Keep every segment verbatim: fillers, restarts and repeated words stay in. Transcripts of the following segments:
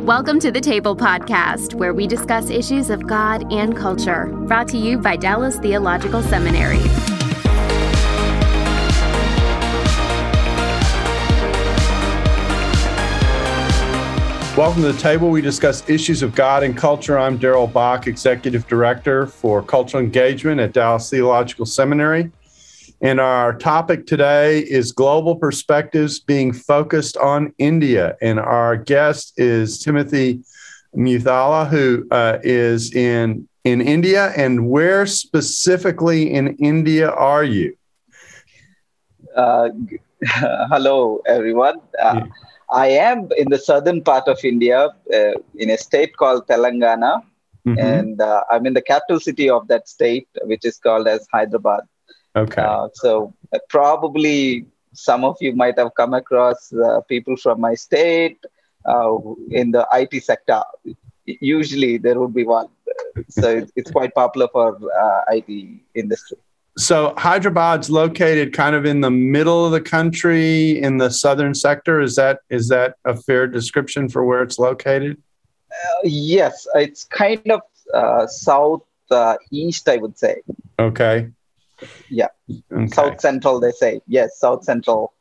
Welcome to The Table Podcast, where we discuss issues of God and culture. Brought to you by Dallas Theological Seminary. Welcome to The Table. We discuss issues of God and culture. I'm Darrell Bock, Executive Director for Cultural Engagement at Dallas Theological Seminary. And our topic today is global perspectives being focused on India. And our guest is Timothy Muthala, who uh, is in, in India. And where specifically in India are you? Uh, hello, everyone. Uh, yeah. I am in the southern part of India, uh, in a state called Telangana. Mm-hmm. And uh, I'm in the capital city of that state, which is called as Hyderabad. Okay. Uh, so uh, probably some of you might have come across uh, people from my state uh, in the I T sector. Usually there would be one. So it's quite popular for uh, I T industry. So Hyderabad's located kind of in the middle of the country in the southern sector. Is that is that a fair description for where it's located? Uh, yes, it's kind of uh, south uh, east, I would say. Okay. Yeah. Okay. South Central, they say. Yes, South Central.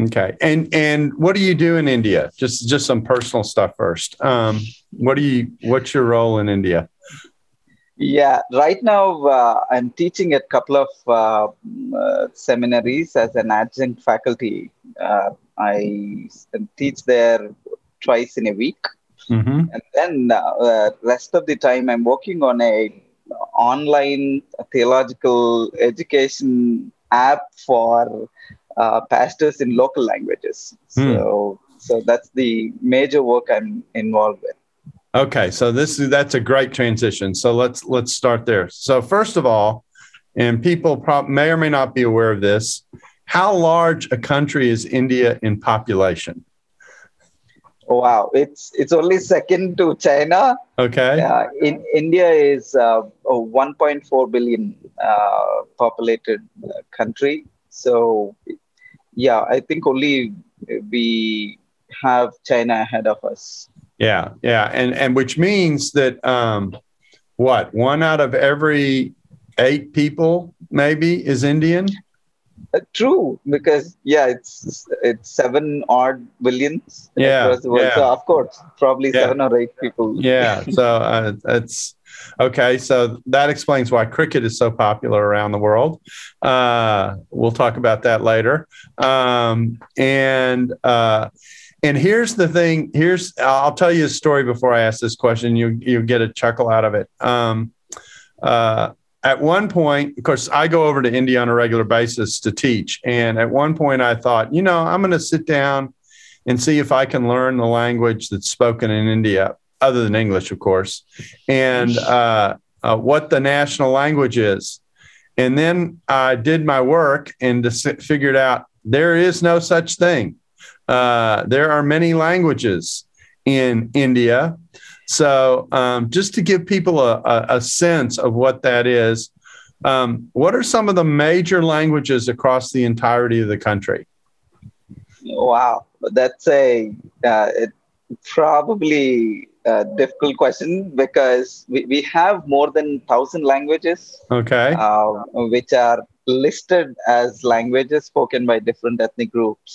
Okay. And and what do you do in India? Just just some personal stuff first. Um, what do you what's your role in India? Yeah, right now uh, I'm teaching at a couple of uh, uh, seminaries as an adjunct faculty. Uh, I teach there twice in a week. Mm-hmm. And then the uh, rest of the time I'm working on a online theological education app for uh, pastors in local languages. Mm. So so that's the major work I'm involved with. Okay, so this that's a great transition. So let's let's start there. So first of all, and people prob- may or may not be aware of this, how large a country is India in population? Wow, it's it's only second to China. Okay. Uh, in India is uh, a one point four billion uh, populated country. So, yeah, I think only we have China ahead of us. Yeah, yeah, and and which means that um, what one out of every eight people maybe is Indian. Uh, true, because yeah, it's it's seven odd billions yeah, across the world. Yeah. So of course, probably yeah. seven or eight people. Yeah, so uh, it's okay. So that explains why cricket is so popular around the world. Uh, we'll talk about that later. Um, and uh, and here's the thing. Here's I'll tell you a story before I ask this question. You you get a chuckle out of it. Um, uh, At one point, of course, I go over to India on a regular basis to teach. And at one point I thought, you know, I'm going to sit down and see if I can learn the language that's spoken in India, other than English, of course, and uh, uh, what the national language is. And then I did my work and figured out there is no such thing. Uh, there are many languages in India. So um, just to give people a, a, a sense of what that is, um, what are some of the major languages across the entirety of the country? Wow, that's a uh, it, probably a difficult question because we, we have more than one thousand languages, okay, uh, which are listed as languages spoken by different ethnic groups.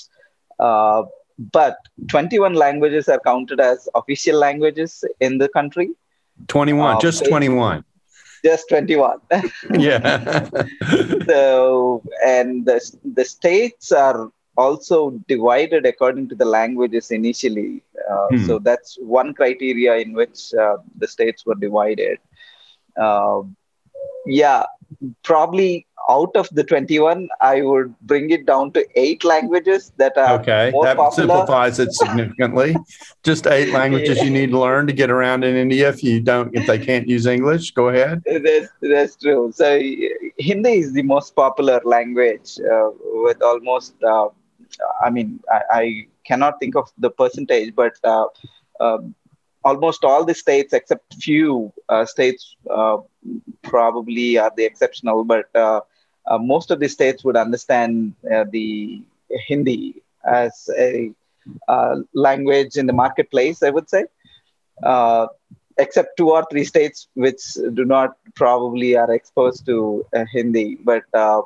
Uh, But twenty-one languages are counted as official languages in the country. twenty-one, uh, just twenty-one. Just twenty-one. Yeah. So, and the, the states are also divided according to the languages initially. Uh, hmm. So that's one criteria in which uh, the states were divided. Uh, yeah, probably out of the twenty-one, I would bring it down to eight languages that are okay. More that popular. Simplifies it significantly. Just eight languages yeah. You need to learn to get around in India. If you don't, if they can't use English, go ahead. That's, that's true. So Hindi is the most popular language uh, with almost. Uh, I mean, I, I cannot think of the percentage, but. Uh, uh, Almost all the states, except few uh, states, uh, probably are the exceptional, but uh, uh, most of the states would understand uh, the Hindi as a uh, language in the marketplace, I would say, uh, except two or three states which do not probably are exposed to uh, Hindi. But uh,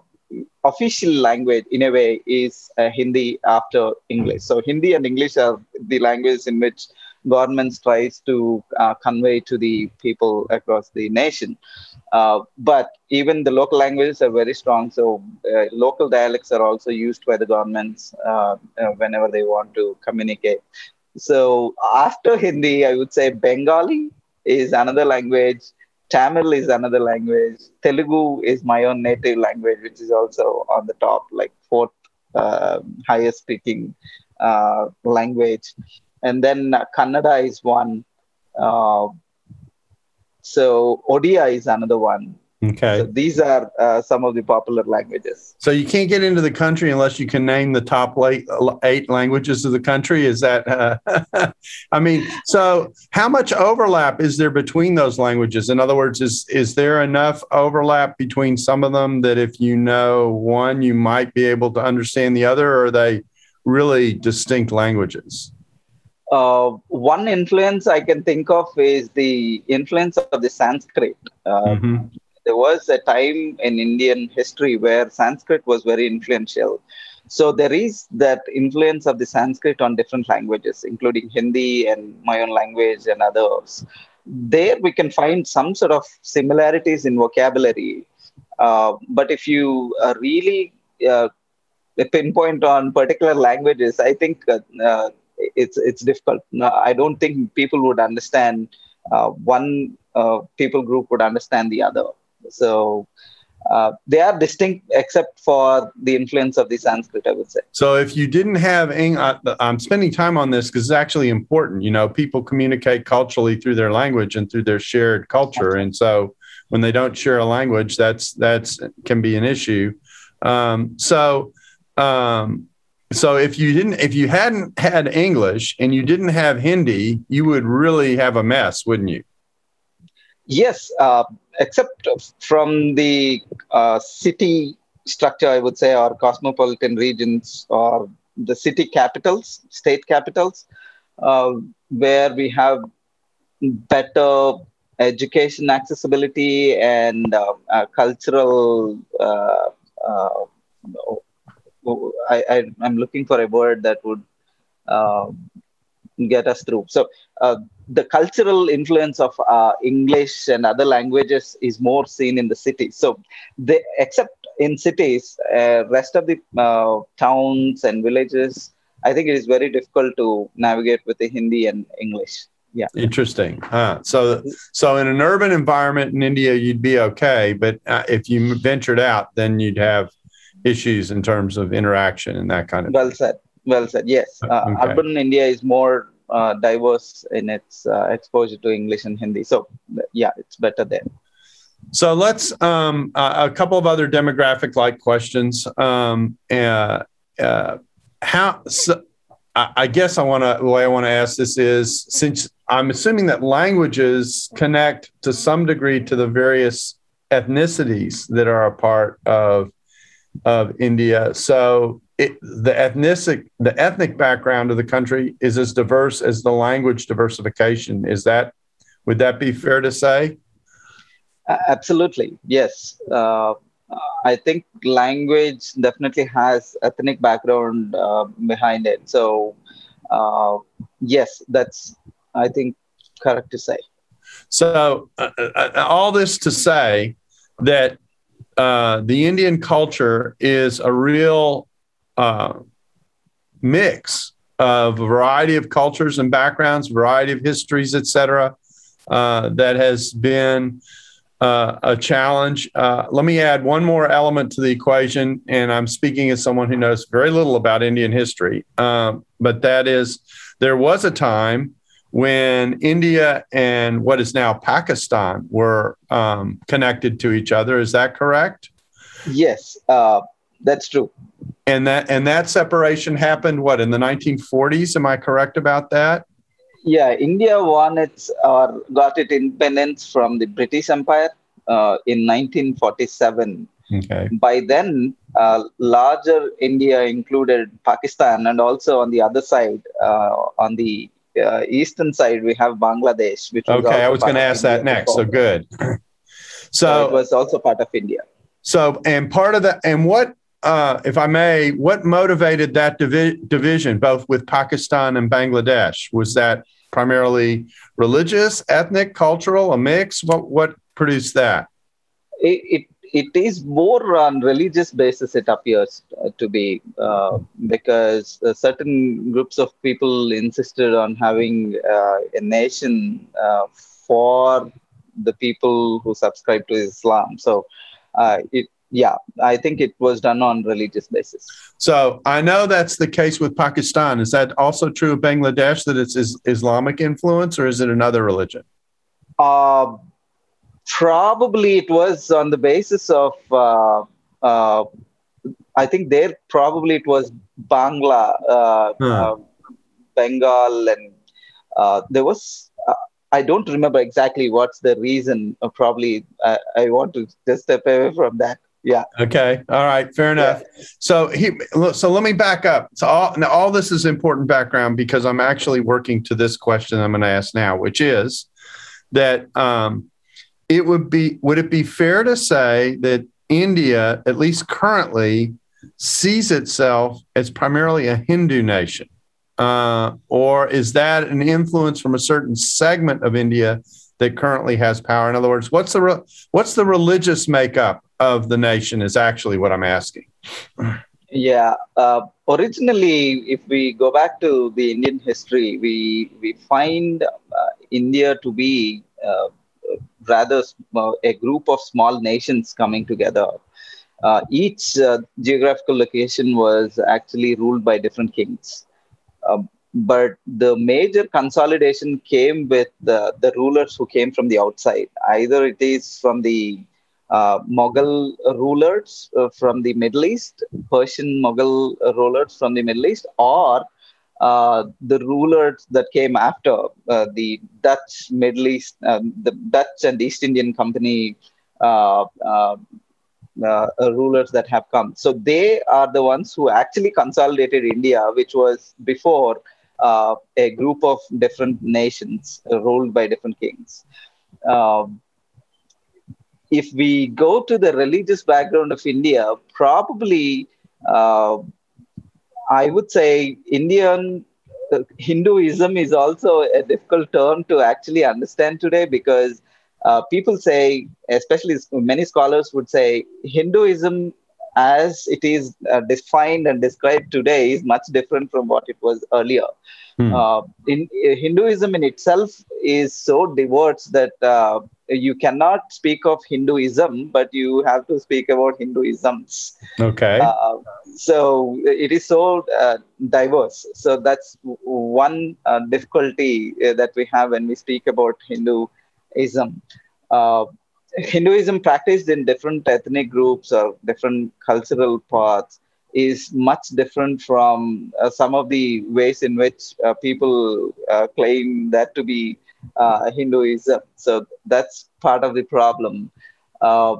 official language, in a way, is uh, Hindi after English. So Hindi and English are the languages in which governments tries to uh, convey to the people across the nation. Uh, but even the local languages are very strong. So uh, local dialects are also used by the governments uh, uh, whenever they want to communicate. So after Hindi, I would say Bengali is another language. Tamil is another language. Telugu is my own native language, which is also on the top, like fourth uh, highest speaking uh, language. And then uh, Kannada is one. Uh, so Odia is another one. Okay. So these are uh, some of the popular languages. So you can't get into the country unless you can name the top eight, eight languages of the country. Is that, uh, I mean, so how much overlap is there between those languages? In other words, is, is there enough overlap between some of them that if you know one, you might be able to understand the other, or are they really distinct languages? Uh, one influence I can think of is the influence of the Sanskrit. Uh, mm-hmm. There was a time in Indian history where Sanskrit was very influential. So there is that influence of the Sanskrit on different languages, including Hindi and my own language and others. There we can find some sort of similarities in vocabulary. Uh, but if you uh, really uh, pinpoint on particular languages, I think... Uh, uh, It's it's difficult. No, I don't think people would understand uh, one uh, people group would understand the other. So uh, they are distinct except for the influence of the Sanskrit, I would say. So if you didn't have, Eng- I, I'm spending time on this because it's actually important. You know, people communicate culturally through their language and through their shared culture, okay. And so when they don't share a language, that's that's can be an issue. Um, so. Um, So if you didn't, if you hadn't had English and you didn't have Hindi, you would really have a mess, wouldn't you? Yes, uh, except from the uh, city structure, I would say, or cosmopolitan regions, or the city capitals, state capitals, uh, where we have better education accessibility and uh, uh, cultural. Uh, uh, I, I, I'm looking for a word that would uh, get us through. So uh, the cultural influence of uh, English and other languages is more seen in the cities. So they, except in cities, uh, rest of the uh, towns and villages, I think it is very difficult to navigate with the Hindi and English. Yeah. Interesting. Uh, so, so in an urban environment in India, you'd be okay. But uh, if you ventured out, then you'd have issues in terms of interaction and that kind of well thing. said well said yes uh, okay. Urban India is more uh, diverse in its uh, exposure to English and Hindi, so yeah, it's better there. So let's um uh, a couple of other demographic like questions. um uh, uh how so, I, I guess I want to the way I want to ask this is, since I'm assuming that languages connect to some degree to the various ethnicities that are a part of of India. So it, the ethnic the ethnic background of the country is as diverse as the language diversification. Is that, would that be fair to say? Uh, absolutely. Yes. Uh, I think language definitely has ethnic background uh, behind it. So uh, yes, that's, I think, correct to say. So uh, uh, all this to say that Uh, the Indian culture is a real uh, mix of a variety of cultures and backgrounds, variety of histories, et cetera, uh, that has been uh, a challenge. Uh, let me add one more element to the equation, and I'm speaking as someone who knows very little about Indian history, um, but that is there was a time when India and what is now Pakistan were um, connected to each other. Is that correct? Yes, uh, that's true. And that and that separation happened, what, in the nineteen forties? Am I correct about that? Yeah, India won its or got its independence from the British Empire uh, in nineteen forty-seven. Okay. By then, uh, larger India included Pakistan, and also on the other side, uh, on the uh, eastern side, we have Bangladesh. Which was okay, I was going to ask India that next. Before. So good. so, so it was also part of India. So and part of that, and what, uh, if I may, what motivated that divi- division, both with Pakistan and Bangladesh? Was that primarily religious, ethnic, cultural, a mix? What what produced that? It it, it is more on religious basis. It appears to be uh, because uh, certain groups of people insisted on having uh, a nation uh, for the people who subscribe to Islam. So. Uh, it, yeah, I think it was done on religious basis. So I know that's the case with Pakistan. Is that also true of Bangladesh, that it's is Islamic influence, or is it another religion? Uh, probably it was on the basis of, uh, uh, I think there probably it was Bangla, uh, hmm. uh, Bengal, and uh, there was... Uh, I don't remember exactly what's the reason. Uh, probably uh, I want to just step away from that. Yeah. Okay. All right. Fair enough. Yeah. So he, so let me back up. So all, now all this is important background because I'm actually working to this question I'm going to ask now, which is that um, it would be, would it be fair to say that India, at least currently, sees itself as primarily a Hindu nation? Uh, or is that an influence from a certain segment of India that currently has power? In other words, what's the re- what's the religious makeup of the nation is actually what I'm asking. Yeah. Uh, originally, if we go back to the Indian history, we, we find uh, India to be uh, rather sm- a group of small nations coming together. Uh, each uh, geographical location was actually ruled by different kings. Uh, but the major consolidation came with the, the rulers who came from the outside. Either it is from the uh, Mughal rulers uh, from the Middle East, Persian Mughal rulers from the Middle East, or uh, the rulers that came after uh, the Dutch Middle East, uh, the Dutch and East Indian Company uh, uh, Uh, uh, rulers that have come. So they are the ones who actually consolidated India, which was before uh, a group of different nations uh, ruled by different kings. Uh, if we go to the religious background of India, probably uh, I would say Indian uh, Hinduism is also a difficult term to actually understand today because Uh, people say, especially many scholars would say, Hinduism as it is uh, defined and described today is much different from what it was earlier. Hmm. Uh, in, uh, Hinduism in itself is so diverse that uh, you cannot speak of Hinduism, but you have to speak about Hinduisms. Okay. Uh, so it is so uh, diverse. So that's one uh, difficulty uh, that we have when we speak about Hindu. Ism. Uh, Hinduism practiced in different ethnic groups or different cultural paths is much different from uh, some of the ways in which uh, people uh, claim that to be uh, Hinduism. So that's part of the problem. Uh,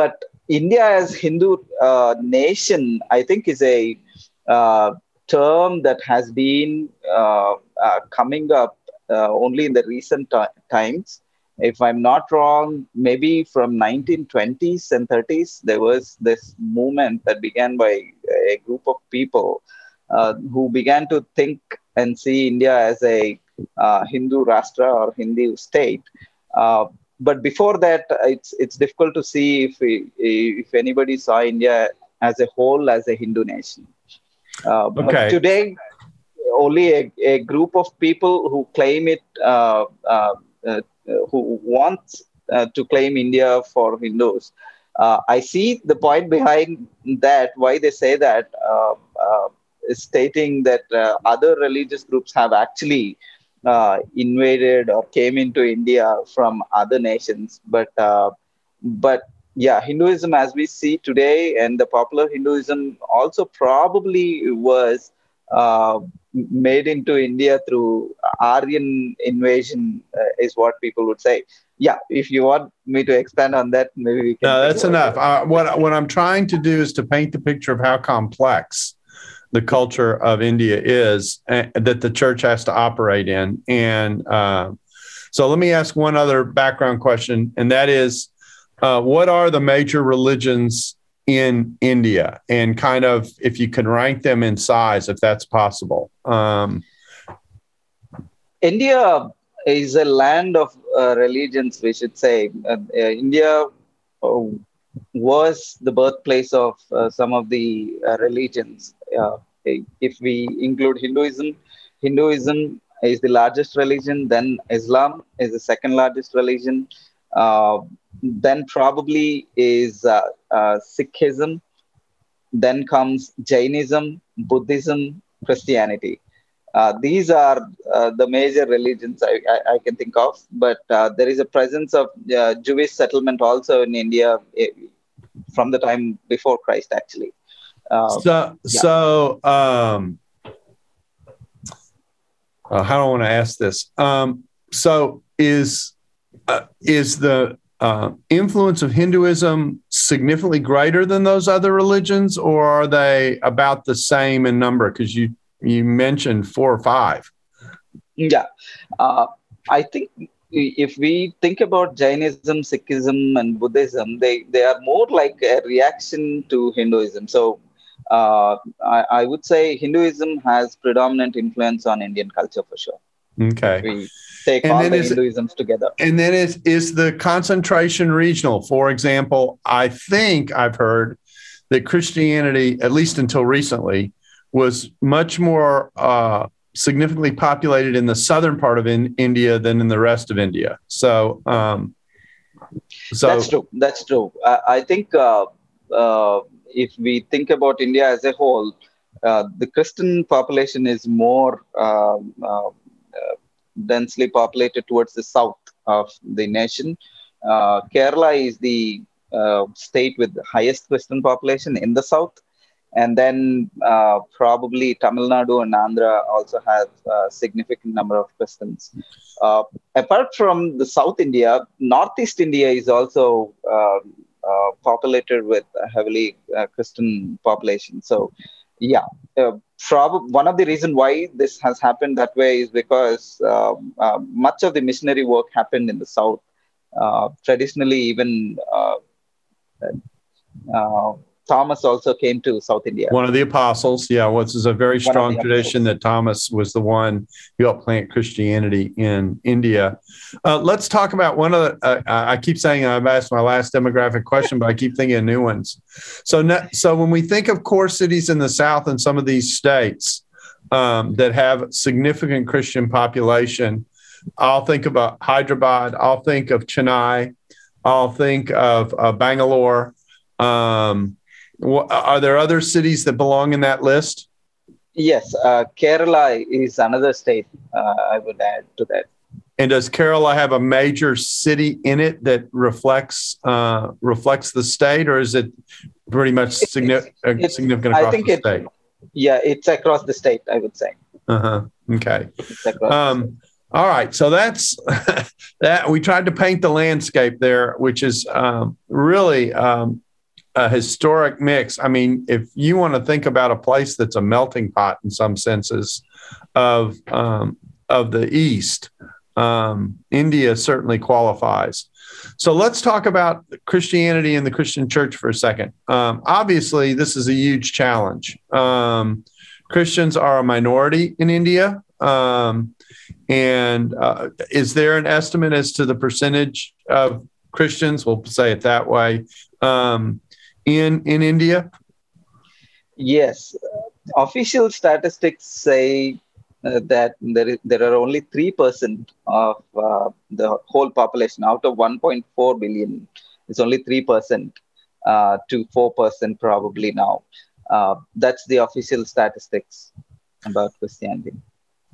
but India as Hindu uh, nation, I think, is a uh, term that has been uh, uh, coming up Uh, only in the recent t- times. If I'm not wrong, maybe from nineteen twenties and thirties, there was this movement that began by a group of people uh, who began to think and see India as a uh, Hindu Rashtra or Hindu state. Uh, but before that, it's it's difficult to see if, we, if anybody saw India as a whole, as a Hindu nation. Uh, okay. Today... Only a, a group of people who claim it, uh, uh, uh, who wants uh, to claim India for Hindus. Uh, I see the point behind that, why they say that, uh, uh, stating that uh, other religious groups have actually uh, invaded or came into India from other nations. But, uh, but yeah, Hinduism as we see today and the popular Hinduism also probably was uh, made into India through Aryan invasion, uh, is what people would say. Yeah, if you want me to expand on that, maybe we can. No, that's enough. Uh, what what I'm trying to do is to paint the picture of how complex the culture of India is, uh, that the church has to operate in. And uh, so let me ask one other background question, and that is, uh, what are the major religions in India? And kind of if you can rank them in size, if that's possible. Um, India is a land of uh, religions, we should say. Uh, uh, India uh, was the birthplace of uh, some of the uh, religions. Uh, if we include Hinduism, Hinduism is the largest religion, then Islam is the second largest religion. Uh, then probably is uh, uh, Sikhism, then comes Jainism, Buddhism, Christianity. Uh, these are uh, the major religions I, I, I can think of, but uh, there is a presence of uh, Jewish settlement also in India from the time before Christ, actually. Uh, so, yeah. so um, uh, how do I want to ask this? Um, so is uh, is the uh, influence of Hinduism significantly greater than those other religions, or are they about the same in number? Because you You mentioned four or five. Yeah. Uh, I think if we think about Jainism, Sikhism, and Buddhism, they, they are more like a reaction to Hinduism. So uh, I, I would say Hinduism has predominant influence on Indian culture for sure. Okay. We take and all the is, Hinduisms together. And then is, is the concentration regional? For example, I think I've heard that Christianity, at least until recently, was much more uh, significantly populated in the southern part of in India than in the rest of India. So, um, so that's true. That's true. I, I think uh, uh, if we think about India as a whole, uh, the Christian population is more uh, uh, densely populated towards the south of the nation. Uh, Kerala is the uh, state with the highest Christian population in the south. And then uh, probably Tamil Nadu and Andhra also have a significant number of Christians. Uh, apart from the South India, Northeast India is also uh, uh, populated with a heavily uh, Christian population. So, yeah, uh, prob- one of the reasons why this has happened that way is because uh, uh, much of the missionary work happened in the South. Uh, traditionally, even... Uh, uh, Thomas also came to South India. One of the apostles, yeah, which is a very strong tradition that Thomas was the one who helped plant Christianity in India. Uh, let's talk about one of the, uh, I keep saying I've asked my last demographic question, but I keep thinking of new ones. So, ne- so when we think of core cities in the South and some of these states um, that have significant Christian population, I'll think about Hyderabad, I'll think of Chennai, I'll think of uh, Bangalore. Um, Are there other cities that belong in that list? Yes. Uh, Kerala is another state, uh, I would add to that. And does Kerala have a major city in it that reflects uh, reflects the state, or is it pretty much significant, it's, it's, significant across I think the it, state? Yeah, it's across the state, I would say. Uh-huh. Okay. It's across um, all right. So that's that. We tried to paint the landscape there, which is um, really... Um, a historic mix. I mean, if you want to think about a place that's a melting pot in some senses of um, of the East, um, India certainly qualifies. So let's talk about Christianity and the Christian church for a second. Um, obviously, this is a huge challenge. Um, Christians are a minority in India. Um, and uh, is there an estimate as to the percentage of Christians, we'll say it that way, um, In in India? Yes. Official statistics say uh, that there is, there are only three percent of uh, the whole population out of one point four billion. It's only three percent uh, to four percent probably now. Uh, that's the official statistics about Christianity.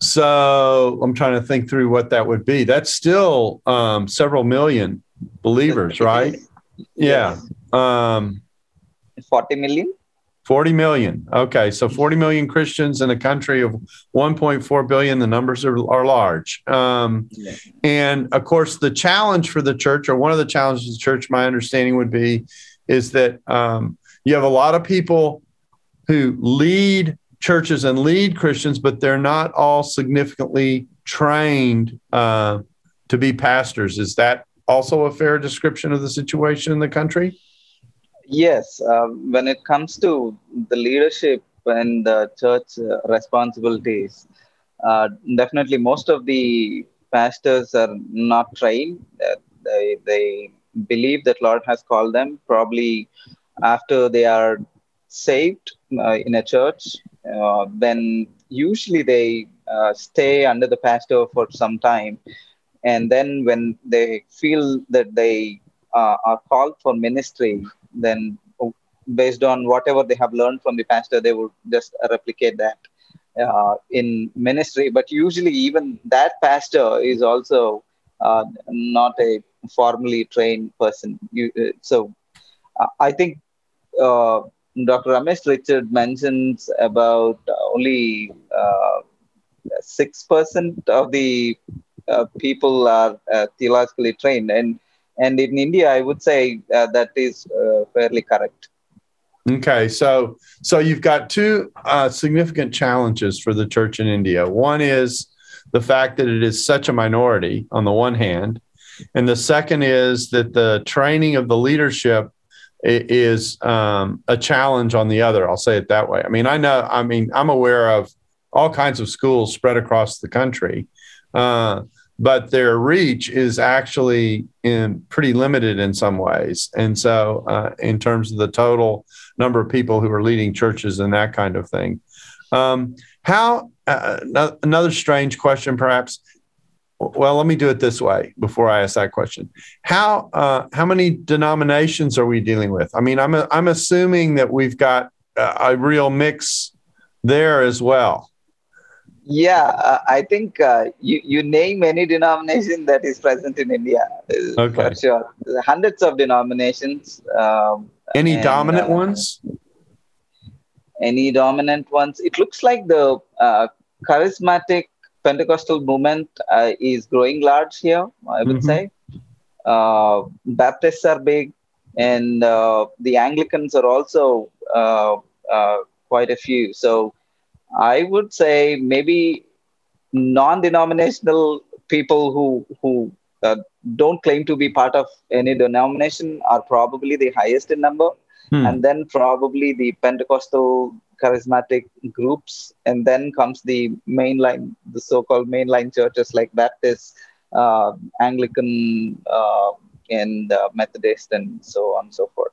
So I'm trying to think through what that would be. That's still um, several million believers, right? Yeah. Um, forty million? forty million. Okay. So forty million Christians in a country of one point four billion. The numbers are, are large. Um, yeah. And of course, the challenge for the church, or one of the challenges of the church, my understanding would be, is that um, you have a lot of people who lead churches and lead Christians, but they're not all significantly trained uh, to be pastors. Is that also a fair description of the situation in the country? Yes. Uh, when it comes to the leadership and the church uh, responsibilities, uh, definitely most of the pastors are not trained. Uh, they, they believe that Lord has called them probably after they are saved uh, in a church. Uh, then usually they uh, stay under the pastor for some time. And then when they feel that they uh, are called for ministry, then based on whatever they have learned from the pastor, they would just replicate that uh, in ministry. But usually even that pastor is also uh, not a formally trained person. You, uh, so uh, I think uh, Doctor Ramesh Richard mentions about only uh, six percent of the Uh, people are uh, theologically trained, and and in India, I would say uh, that is uh, fairly correct. Okay, so so you've got two uh, significant challenges for the church in India. One is the fact that it is such a minority on the one hand, and the second is that the training of the leadership is um, a challenge on the other. I'll say it that way. I mean, I know. I mean, I'm aware of all kinds of schools spread across the country. Uh, but their reach is actually in pretty limited in some ways. And so uh, in terms of the total number of people who are leading churches and that kind of thing, um, how, uh, no, another strange question, perhaps. Well, let me do it this way before I ask that question. How, uh, how many denominations are we dealing with? I mean, I'm, a, I'm assuming that we've got a, a real mix there as well. Yeah, uh, I think uh, you, you name any denomination that is present in India, okay. For sure. Hundreds of denominations. Um, any and, dominant uh, ones? Any dominant ones. It looks like the uh, charismatic Pentecostal movement uh, is growing large here, I would mm-hmm. say. Uh, Baptists are big, and uh, the Anglicans are also uh, uh, quite a few. So I would say maybe non-denominational people who who uh, don't claim to be part of any denomination are probably the highest in number. Hmm. And then probably the Pentecostal charismatic groups. And then comes the mainline, the so-called mainline churches like Baptist, uh, Anglican, uh, and uh, Methodist, and so on and so forth.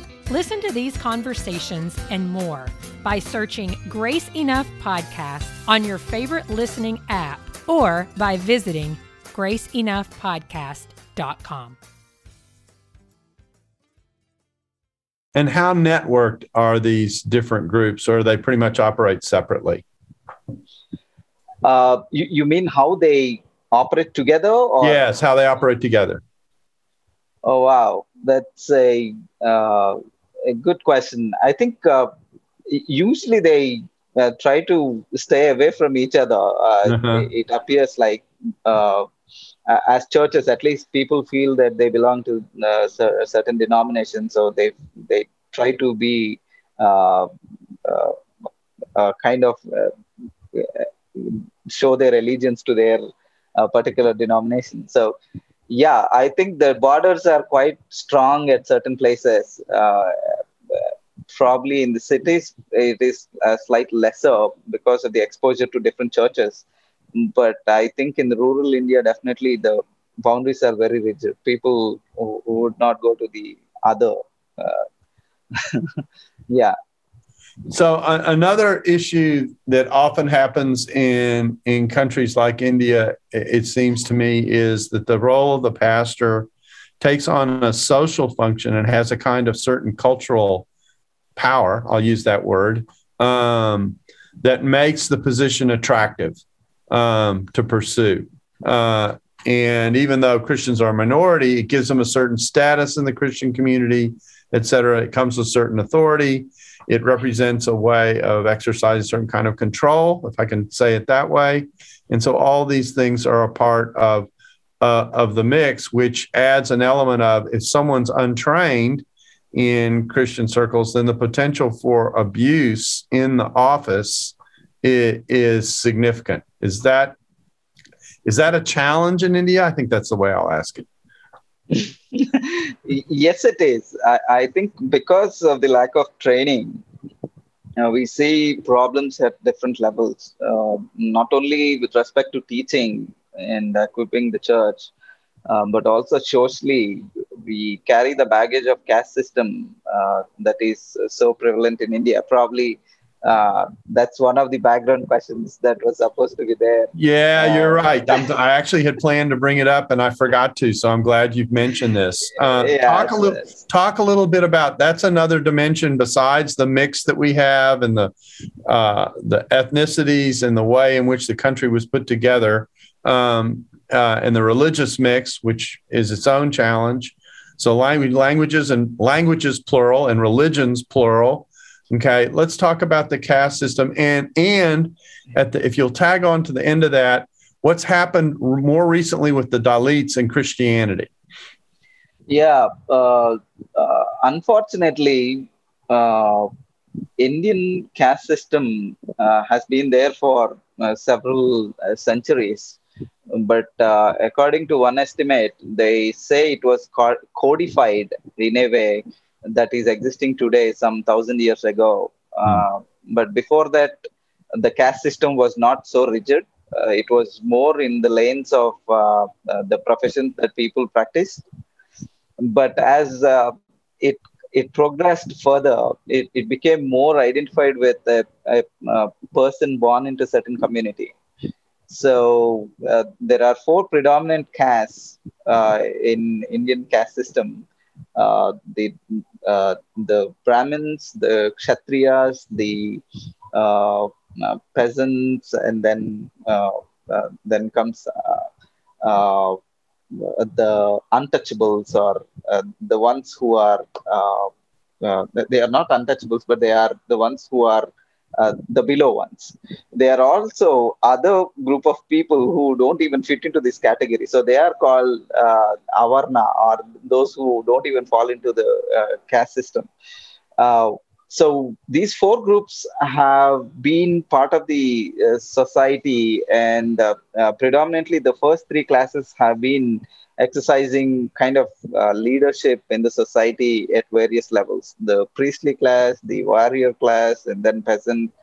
Listen to these conversations and more by searching Grace Enough Podcast on your favorite listening app or by visiting grace enough podcast dot com. And how networked are these different groups, or do they pretty much operate separately? Uh, you, you mean how they operate together? Or? Yes, how they operate together. Oh, wow. That's a... Uh, A good question. I think uh, usually they uh, try to stay away from each other. Uh, uh-huh. It appears like uh, as churches, at least people feel that they belong to uh, a certain denomination. So they they try to be uh, uh, uh, kind of uh, show their allegiance to their uh, particular denomination. So, yeah, I think the borders are quite strong at certain places. Uh, probably in the cities, it is a slight lesser because of the exposure to different churches. But I think in the rural India, definitely the boundaries are very rigid. People who, who would not go to the other. Uh, yeah. So uh, another issue that often happens in, in countries like India, it seems to me, is that the role of the pastor takes on a social function and has a kind of certain cultural power, I'll use that word, um, that makes the position attractive um, to pursue. Uh, and even though Christians are a minority, it gives them a certain status in the Christian community, et cetera. It comes with certain authority. It represents a way of exercising a certain kind of control, if I can say it that way. And so all these things are a part of, uh, of the mix, which adds an element of, if someone's untrained in Christian circles, then the potential for abuse in the office is, is significant. Is that is that a challenge in India? I think that's the way I'll ask it. Yes, it is. I, I think because of the lack of training, you know, we see problems at different levels, uh, not only with respect to teaching and equipping the church, um, but also socially. We carry the baggage of caste system uh, that is so prevalent in India. Probably uh, that's one of the background questions that was supposed to be there. Yeah, uh, you're right. I'm, I actually had planned to bring it up and I forgot to, so I'm glad you've mentioned this. Um, yeah, talk a little, talk a little bit about, that's another dimension besides the mix that we have and the uh, the ethnicities and the way in which the country was put together, um, uh, and the religious mix, which is its own challenge. So language, languages and languages plural and religions plural. Okay, let's talk about the caste system. And and at the, if you'll tag on to the end of that, what's happened more recently with the Dalits and Christianity? Yeah, uh, uh, unfortunately, uh, Indian caste system uh, has been there for uh, several uh, centuries. But uh, according to one estimate, they say it was co- codified in a way that is existing today some thousand years ago. Uh, but before that, the caste system was not so rigid. Uh, it was more in the lanes of uh, uh, the profession that people practiced. But as uh, it it progressed further, it, it became more identified with a, a, a person born into a certain community. So uh, there are four predominant castes uh, in Indian caste system. Uh, the uh, the Brahmins, the Kshatriyas, the uh, uh, peasants, and then uh, uh, then comes uh, uh, the untouchables, or uh, the ones who are uh, uh, they are not untouchables, but they are the ones who are uh, the below ones. They are also other group of people who don't even fit into this category. So they are called uh, Avarna, or those who don't even fall into the uh, caste system. Uh, so these four groups have been part of the uh, society, and uh, uh, predominantly the first three classes have been exercising kind of uh, leadership in the society at various levels. The priestly class, the warrior class, and then peasant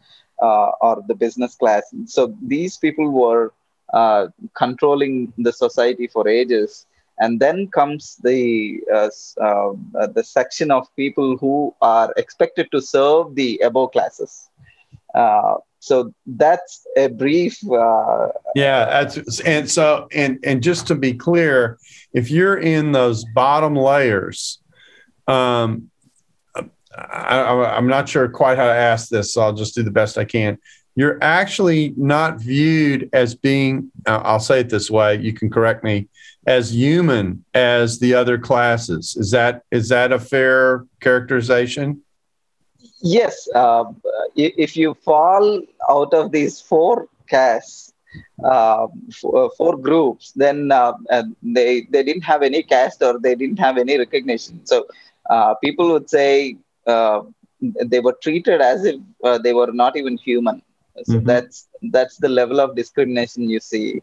uh, or the business class. So these people were uh, controlling the society for ages. And then comes the uh, uh, the section of people who are expected to serve the above classes. Uh, so that's a brief. Uh, yeah, that's, and so and and just to be clear, if you're in those bottom layers, um, I, I'm not sure quite how to ask this, so I'll just do the best I can. You're actually not viewed as being, I'll say it this way, you can correct me, as human as the other classes. Is that is that a fair characterization? Yes. Uh, if you fall out of these four castes, uh, four, four groups, then uh, they, they didn't have any caste, or they didn't have any recognition. So uh, people would say uh, they were treated as if uh, they were not even human. So mm-hmm. that's that's the level of discrimination you see.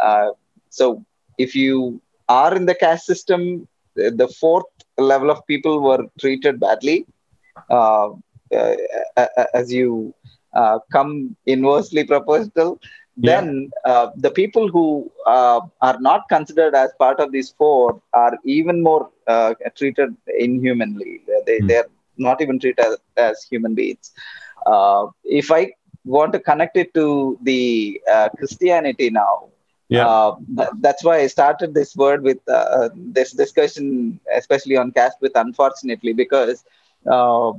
Uh, so if you are in the caste system, the fourth level of people were treated badly. Uh, uh, as you uh, come inversely proportional, yeah. then uh, the people who uh, are not considered as part of these four are even more uh, treated inhumanly. They, mm. they are not even treated as, as human beings. Uh, if I want to connect it to the uh, Christianity now, yeah. uh, th- that's why I started this word with uh, this discussion, especially on caste, with unfortunately, because Uh,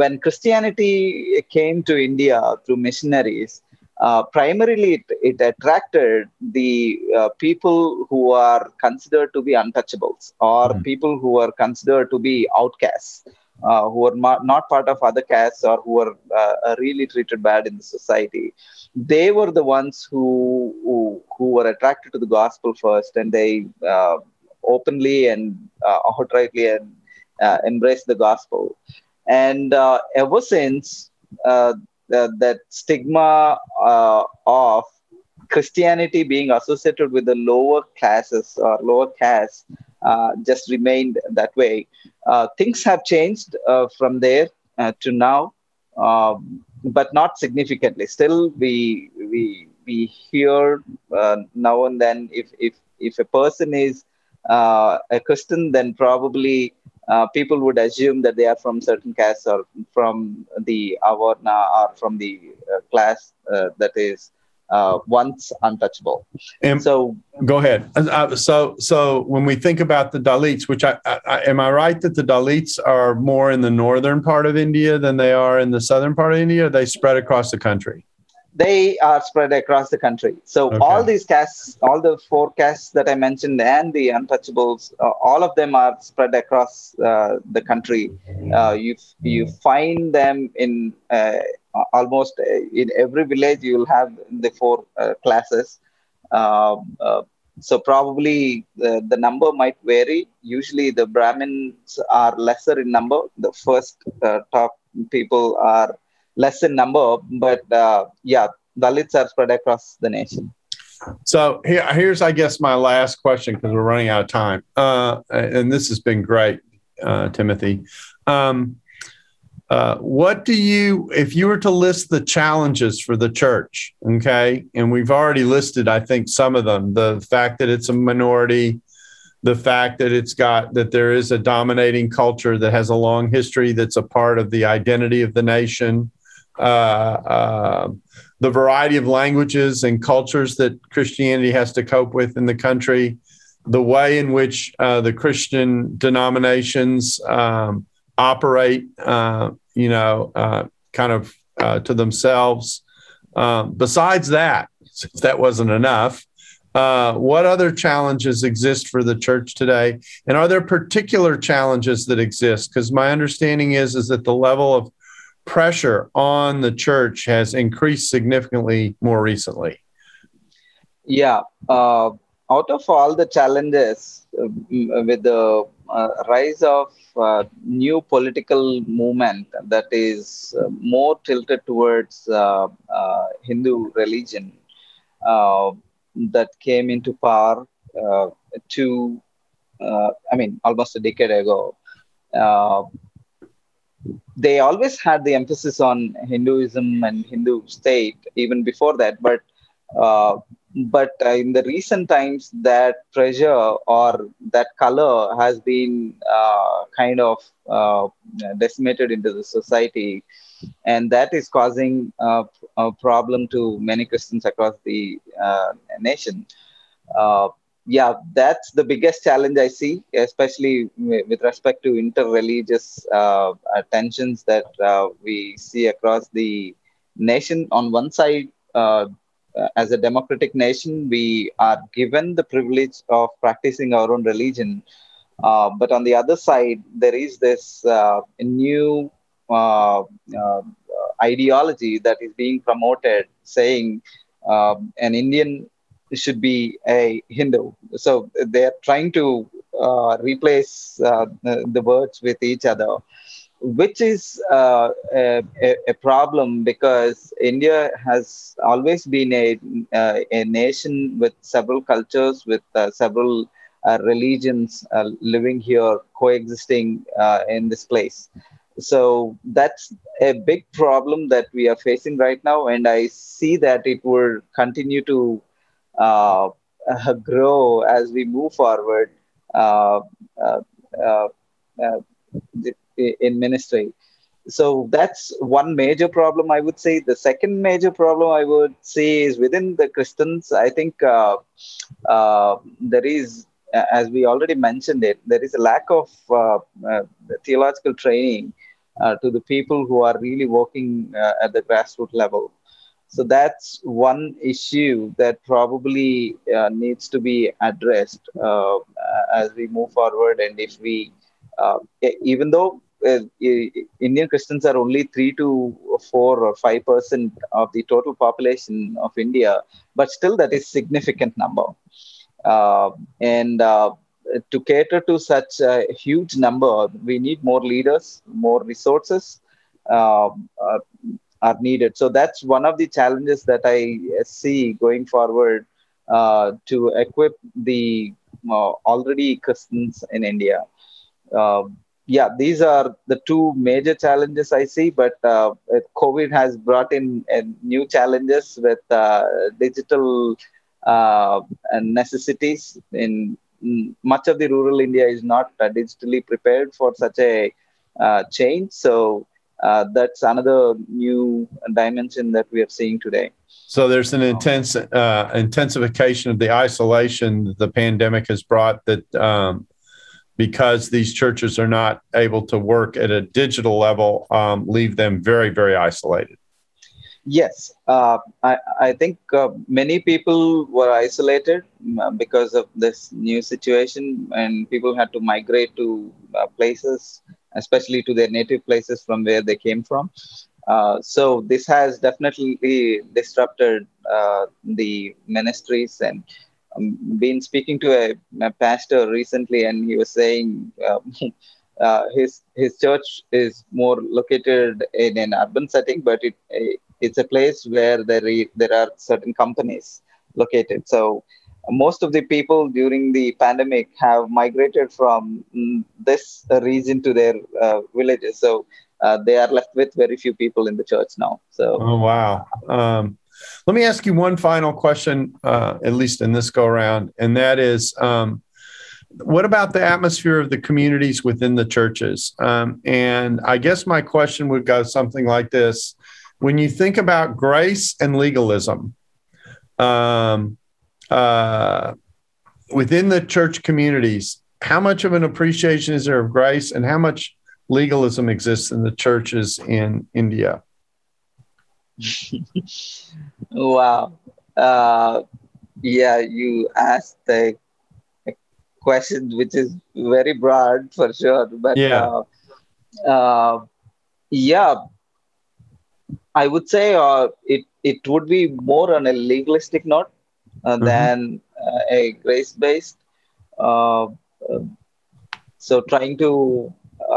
when Christianity came to India through missionaries, uh, primarily it, it attracted the uh, people who are considered to be untouchables, or mm. people who are considered to be outcasts, uh, who are ma- not part of other castes, or who are uh, really treated bad in the society. They were the ones who who, who were attracted to the gospel first, and they uh, openly and uh, outrightly and Uh, embrace the gospel. And uh, ever since uh, th- that stigma uh, of Christianity being associated with the lower classes or lower castes uh, just remained that way. Uh, things have changed uh, from there uh, to now, um, but not significantly. Still, we we we hear uh, now and then if if if a person is uh, a Christian, then probably Uh, people would assume that they are from certain castes, or from the Avarna, or from the uh, class uh, that is uh, once untouchable. And so, go ahead. Uh, so, so when we think about the Dalits, which I, I, I am I right that the Dalits are more in the northern part of India than they are in the southern part of India? Or they spread across the country. They are spread across the country. So okay. all these castes, all the four castes that I mentioned and the untouchables, uh, all of them are spread across uh, the country. Uh, you you find them in uh, almost in every village. You will have the four uh, classes. Uh, uh, so probably the, the number might vary. Usually the Brahmins are lesser in number. The first uh, top people are less in number, but uh, yeah, Dalits are spread across the nation. So here, here's, I guess, my last question, because we're running out of time. Uh, and this has been great, uh, Timothy. Um, uh, what do you, if you were to list the challenges for the church, okay, and we've already listed, I think, some of them, the fact that it's a minority, the fact that it's got, that there is a dominating culture that has a long history that's a part of the identity of the nation, Uh, uh, the variety of languages and cultures that Christianity has to cope with in the country, the way in which uh, the Christian denominations um, operate, uh, you know, uh, kind of uh, to themselves. Um, besides that, if that wasn't enough, uh, what other challenges exist for the church today? And are there particular challenges that exist? Because my understanding is, is that the level of pressure on the church has increased significantly more recently. Yeah. Uh, out of all the challenges, uh, with the uh, rise of uh, new political movement that is uh, more tilted towards uh, uh, Hindu religion uh, that came into power uh, to, uh, I mean, almost a decade ago, uh, they always had the emphasis on Hinduism and Hindu state even before that, but uh, but uh, in the recent times, that pressure or that color has been uh, kind of uh, decimated into the society, and that is causing uh, a problem to many Christians across the uh, nation. Uh, Yeah, that's the biggest challenge I see, especially w- with respect to interreligious uh, uh, tensions that uh, we see across the nation. On one side, uh, uh, as a democratic nation, we are given the privilege of practicing our own religion. Uh, but on the other side, there is this uh, new uh, uh, ideology that is being promoted, saying uh, an Indian should be a Hindu. So they are trying to uh, replace uh, the words with each other, which is uh, a, a problem, because India has always been a, uh, a nation with several cultures, with uh, several uh, religions uh, living here, coexisting uh, in this place. So that's a big problem that we are facing right now. And I see that it will continue to uh, uh, grow as we move forward uh, uh, uh, uh, in ministry. So that's one major problem, I would say. The second major problem I would say is within the Christians. I think uh, uh, there is, as we already mentioned it, there is a lack of uh, uh, theological training uh, to the people who are really working uh, at the grassroots level. So that's one issue that probably uh, needs to be addressed uh, as we move forward. And if we, uh, even though uh, Indian Christians are only three to four or five percent of the total population of India, but still that is a significant number. Uh, and uh, to cater to such a huge number, we need more leaders, more resources uh, uh, are needed. So that's one of the challenges that I see going forward uh, to equip the uh, already Christians in India. Uh, yeah, these are the two major challenges I see, but uh, COVID has brought in uh, new challenges with uh, digital Uh, and necessities. In much of the rural India is not uh, digitally prepared for such a uh, change. So uh, that's another new dimension that we are seeing today. So there's an intense uh, intensification of the isolation that the pandemic has brought, that um, because these churches are not able to work at a digital level, um, leave them very, very isolated. Yes, uh, I, I think uh, many people were isolated because of this new situation, and people had to migrate to uh, places, especially to their native places from where they came from. Uh, so this has definitely disrupted uh, the ministries. And I've been speaking to a, a pastor recently, and he was saying uh, uh, his his church is more located in an urban setting, but it, it It's a place where there, is, there are certain companies located. So most of the people during the pandemic have migrated from this region to their uh, villages. So uh, they are left with very few people in the church now. So oh, wow. Um, let me ask you one final question, uh, at least in this go around. And that is, um, what about the atmosphere of the communities within the churches? Um, and I guess my question would go something like this. When you think about grace and legalism um, uh, within the church communities, how much of an appreciation is there of grace, and how much legalism exists in the churches in India? Wow. Uh, yeah, you asked a, a question which is very broad for sure. But yeah, uh, uh, yeah. I would say uh, it, it would be more on a legalistic note uh, mm-hmm. than uh, a grace-based. Uh, uh, so trying to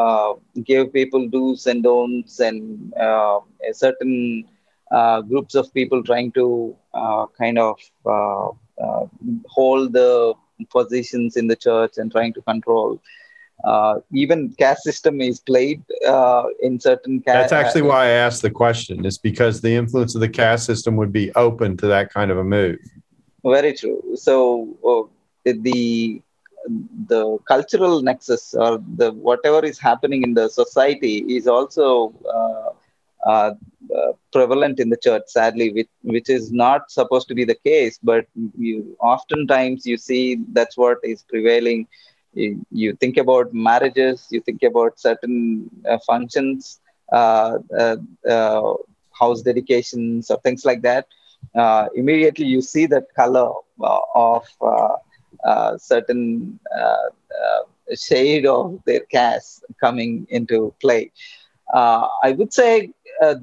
uh, give people do's and don'ts, and uh, a certain uh, groups of people trying to uh, kind of uh, uh, hold the positions in the church and trying to control. Uh, even caste system is played uh, in certain caste. That's actually why I asked the question, is because the influence of the caste system would be open to that kind of a move. Very true. So uh, the the cultural nexus, or the whatever is happening in the society, is also uh, uh, prevalent in the church, sadly, which which is not supposed to be the case. But you oftentimes you see that's what is prevailing. You think about marriages, you think about certain uh, functions, uh, uh, uh, house dedications or things like that. Uh, immediately you see that color uh, of uh, uh, certain uh, uh, shade of their caste coming into play. Uh, I would say uh,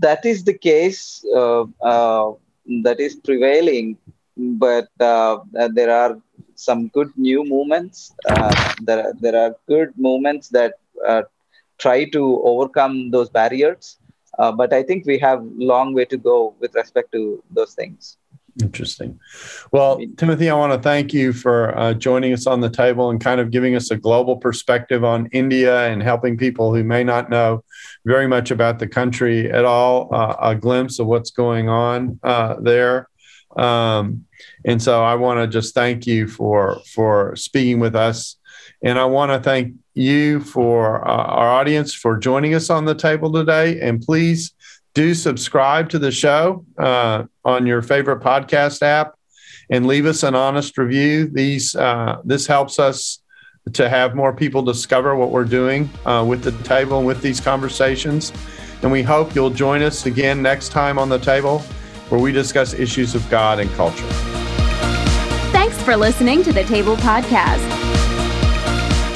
that is the case uh, uh, that is prevailing, but uh, there are some good new movements. Uh, there, are, there are good movements that uh, try to overcome those barriers. Uh, but I think we have a long way to go with respect to those things. Interesting. Well, Timothy, I want to thank you for uh, joining us on the table and kind of giving us a global perspective on India and helping people who may not know very much about the country at all, uh, a glimpse of what's going on uh, there. Um, and so I want to just thank you for, for speaking with us. And I want to thank you for uh, our audience for joining us on the table today. And please do subscribe to the show uh, on your favorite podcast app and leave us an honest review. These uh, this helps us to have more people discover what we're doing uh, with the table and with these conversations. And we hope you'll join us again next time on the table, where we discuss issues of God and culture. Thanks for listening to the Table Podcast.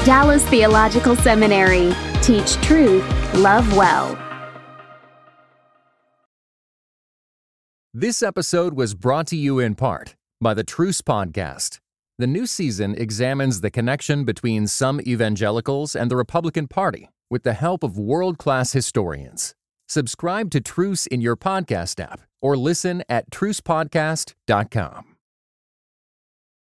Dallas Theological Seminary. Teach truth, love well. This episode was brought to you in part by the Truce Podcast. The new season examines the connection between some evangelicals and the Republican Party with the help of world-class historians. Subscribe to Truce in your podcast app or listen at truce podcast dot com.